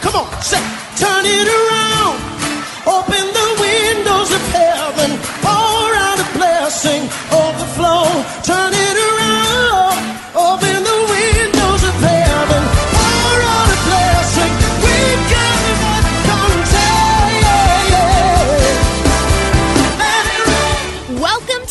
Come on, say, turn it around. Open the windows of heaven. Pour out a blessing, overflow. Turn it around. Open the windows of heaven. Pour out a blessing. We've got what comes out. Welcome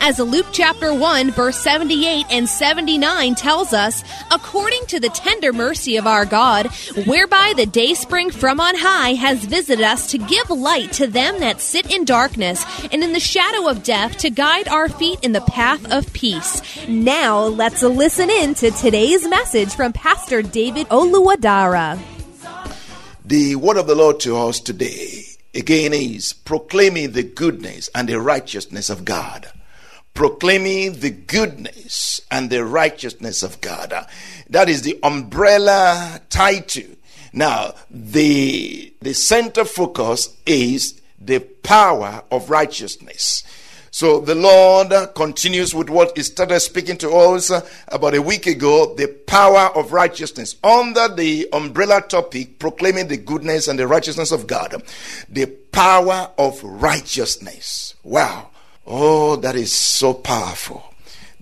As Luke chapter 1, verse 78 and 79 tells us, according to the tender mercy of our God, whereby the dayspring from on high has visited us to give light to them that sit in darkness and in the shadow of death, to guide our feet in the path of peace. Now, let's listen in to today's message from Pastor David Oluwadara. The word of the Lord to us today, again, is proclaiming the goodness and the righteousness of God. Proclaiming the goodness and the righteousness of God. That is the umbrella title. Now, the center focus is the power of righteousness. So the Lord continues with what he started speaking to us about a week ago, the power of righteousness. Under the umbrella topic, proclaiming the goodness and the righteousness of God, the power of righteousness. Wow. Oh, that is so powerful.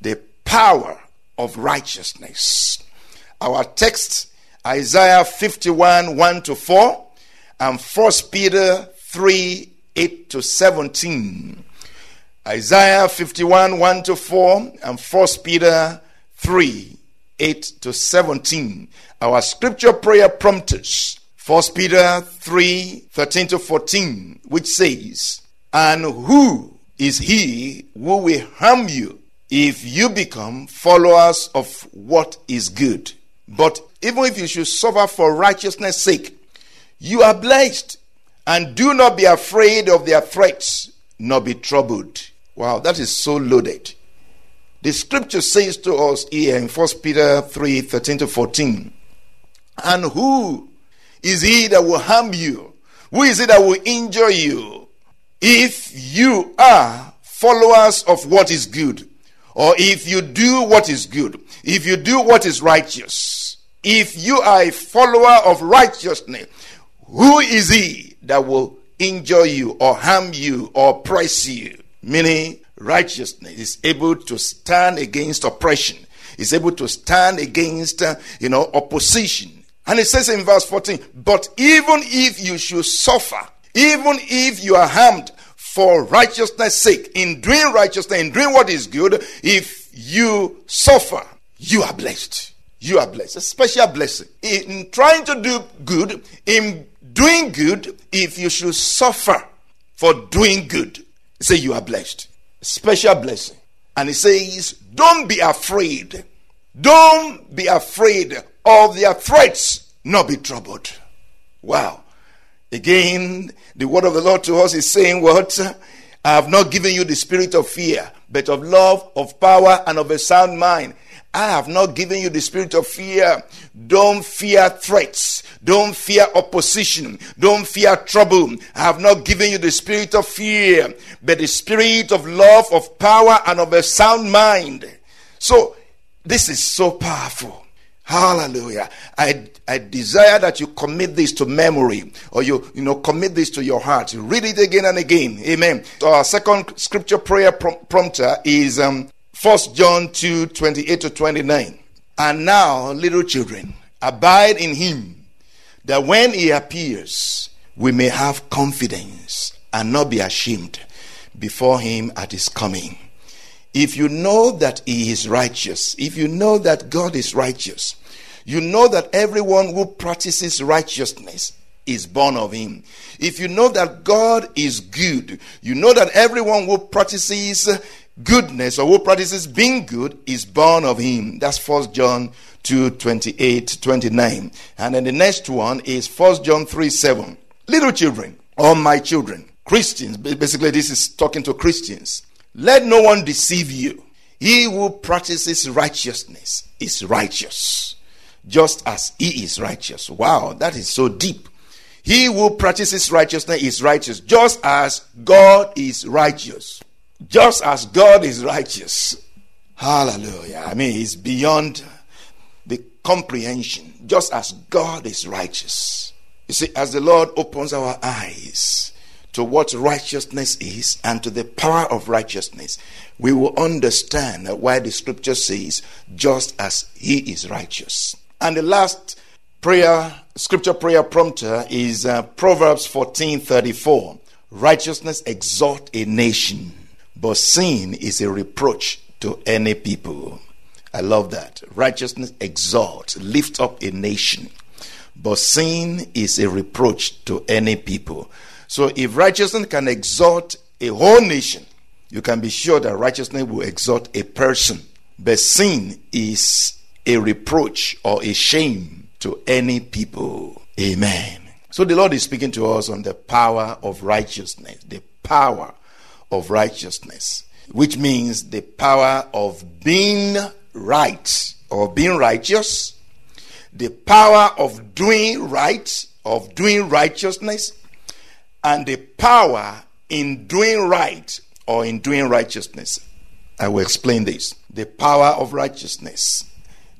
The power of righteousness. Our text, Isaiah 51, 1 to 4, and 1 Peter 3, 8 to 17. Isaiah 51, 1 to 4, and 1 Peter 3, 8 to 17. Our scripture prayer prompts us, 1 Peter 3, 13 to 14, which says, "And who is he who will harm you if you become followers of what is good? But even if you should suffer for righteousness' sake, you are blessed, and do not be afraid of their threats, nor be troubled." Wow, that is so loaded. The scripture says to us here in 1 Peter 3, 13 to 14, "And who is he that will harm you? Who is it that will injure you? If you are followers of what is good, or if you do what is good, if you do what is righteous, if you are a follower of righteousness, who is he that will injure you or harm you or oppress you?" Meaning, righteousness is able to stand against oppression, is able to stand against opposition. And it says in verse 14, "But even if you should suffer, even if you are harmed for righteousness' sake, in doing righteousness, in doing what is good, if you suffer, you are blessed." You are blessed. A special blessing. In trying to do good, in doing good, if you should suffer for doing good, say you are blessed. Special blessing. And it says, "Don't be afraid. Don't be afraid of their threats, nor be troubled." Wow. Again, the word of the Lord to us is saying what? "I have not given you the spirit of fear, but of love, of power, and of a sound mind." I have not given you the spirit of fear. Don't fear threats. Don't fear opposition. Don't fear trouble. I have not given you the spirit of fear, but the spirit of love, of power, and of a sound mind. So, this is so powerful. Hallelujah. I desire that you commit this to memory, or you commit this to your heart. You read it again and again. Amen. So our second scripture prayer prompter is 1 John 2:28-29. "And now, little children, abide in him, that when he appears, we may have confidence and not be ashamed before him at his coming." If you know that he is righteous, if you know that God is righteous, you know that everyone who practices righteousness is born of him. If you know that God is good, you know that everyone who practices goodness or who practices being good is born of him. That's 1 John 2, 28, 29. And then the next one is 1 John 3, 7. Little children, all my children, Christians, basically this is talking to Christians. Let no one deceive you. He who practices righteousness is righteous, just as he is righteous. Wow, that is so deep. He who practices righteousness is righteous, just as God is righteous. Just as God is righteous. Hallelujah. I mean, it's beyond the comprehension. Just as God is righteous. You see, as the Lord opens our eyes to what righteousness is and to the power of righteousness, we will understand why the scripture says, just as he is righteous. And the last scripture prayer prompter is Proverbs 14:34. Righteousness exalts a nation, but sin is a reproach to any people. I love that. Righteousness exalts, lifts up a nation, but sin is a reproach to any people. So if righteousness can exalt a whole nation, you can be sure that righteousness will exalt a person. But sin is a reproach or a shame to any people. Amen. So the Lord is speaking to us on the power of righteousness. The power of righteousness, which means the power of being right or being righteous, the power of doing right, of doing righteousness, and the power in doing right or in doing righteousness. I will explain this. The power of righteousness,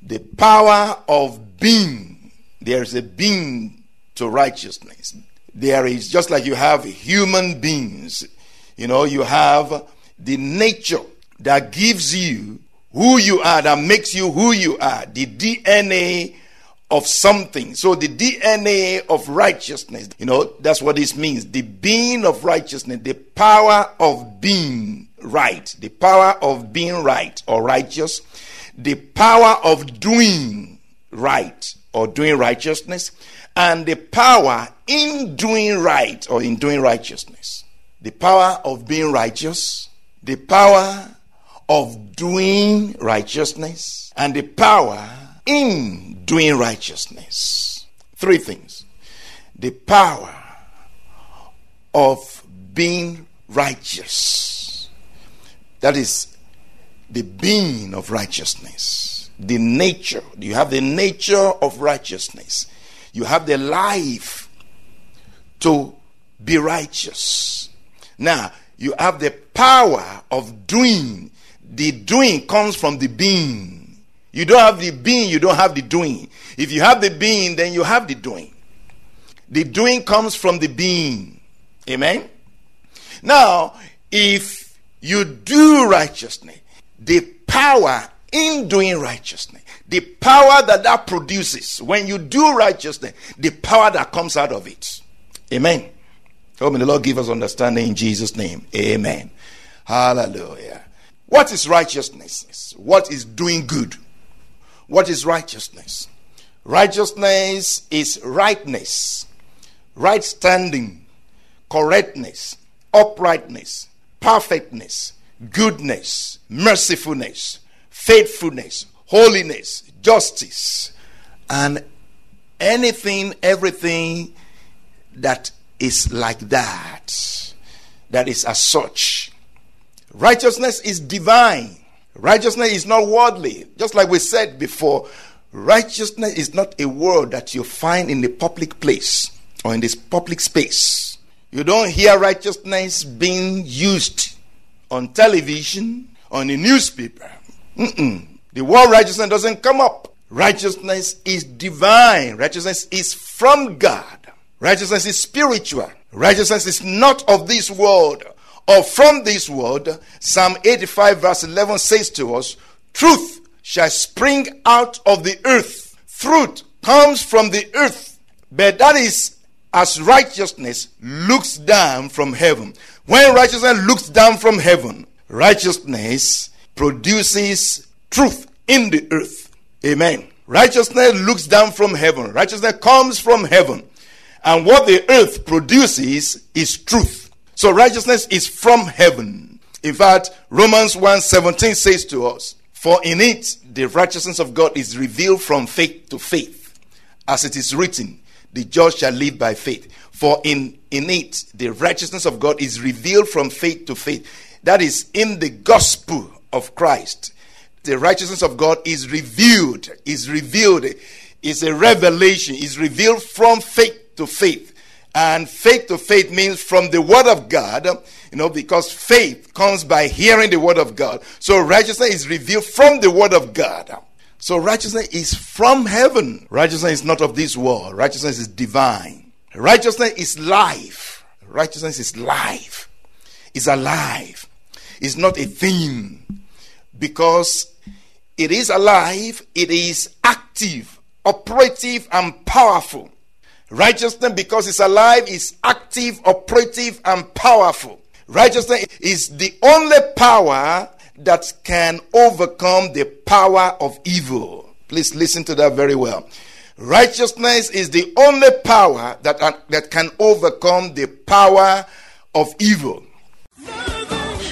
the power of being. There is a being to righteousness. There is, just like you have human beings, you know, you have the nature that gives you who you are, that makes you who you are, the DNA of something. So the DNA of righteousness, you know, that's what this means. The being of righteousness, the power of being right, the power of being right or righteous, the power of doing right or doing righteousness, and the power in doing right or in doing righteousness. The power of being righteous, the power of doing righteousness, and the power in doing righteousness. Three things. The power of being righteous. That is the being of righteousness. The nature. You have the nature of righteousness. You have the life to be righteous. Now, you have the power of doing. The doing comes from the being. You don't have the being, you don't have the doing. If you have the being, then you have the doing. The doing comes from the being. Amen? Now, if you do righteousness, the power in doing righteousness, the power that produces, when you do righteousness, the power that comes out of it. Amen? Oh, may the Lord give us understanding in Jesus' name. Amen. Hallelujah. What is righteousness? What is doing good? What is righteousness? Righteousness is rightness, right standing, correctness, uprightness, perfectness, goodness, mercifulness, faithfulness, holiness, justice, and anything, everything that is like that. That is as such. Righteousness is divine. Righteousness is not worldly. Just like we said before, righteousness is not a word that you find in the public place or in this public space. You don't hear righteousness being used on television, on the newspaper. The word righteousness doesn't come up. Righteousness is divine. Righteousness is from God. Righteousness is spiritual. Righteousness is not of this world or from this world. Psalm 85 verse 11 says to us, truth shall spring out of the earth. Truth comes from the earth. But that is as righteousness looks down from heaven. When righteousness looks down from heaven, righteousness produces truth in the earth. Amen. Righteousness looks down from heaven. Righteousness comes from heaven. And what the earth produces is truth. So righteousness is from heaven. In fact, Romans 1:17 says to us, "For in it the righteousness of God is revealed from faith to faith, as it is written, the just shall live by faith." For in it the righteousness of God is revealed from faith to faith. That is, in the gospel of Christ, the righteousness of God is revealed. It's a revelation. It's revealed from faith to faith. And faith to faith means from the word of God, because faith comes by hearing the word of God. So righteousness is revealed from the word of God. So righteousness is from heaven. Righteousness is not of this world. Righteousness is divine. Righteousness is life. Righteousness is life. It's alive. It's not a thing. Because it is alive, it is active, operative, and powerful. Righteousness, because it's alive, is active, operative, and powerful. Righteousness is the only power that can overcome the power of evil. Please listen to that very well. Righteousness is the only power that can overcome the power of evil.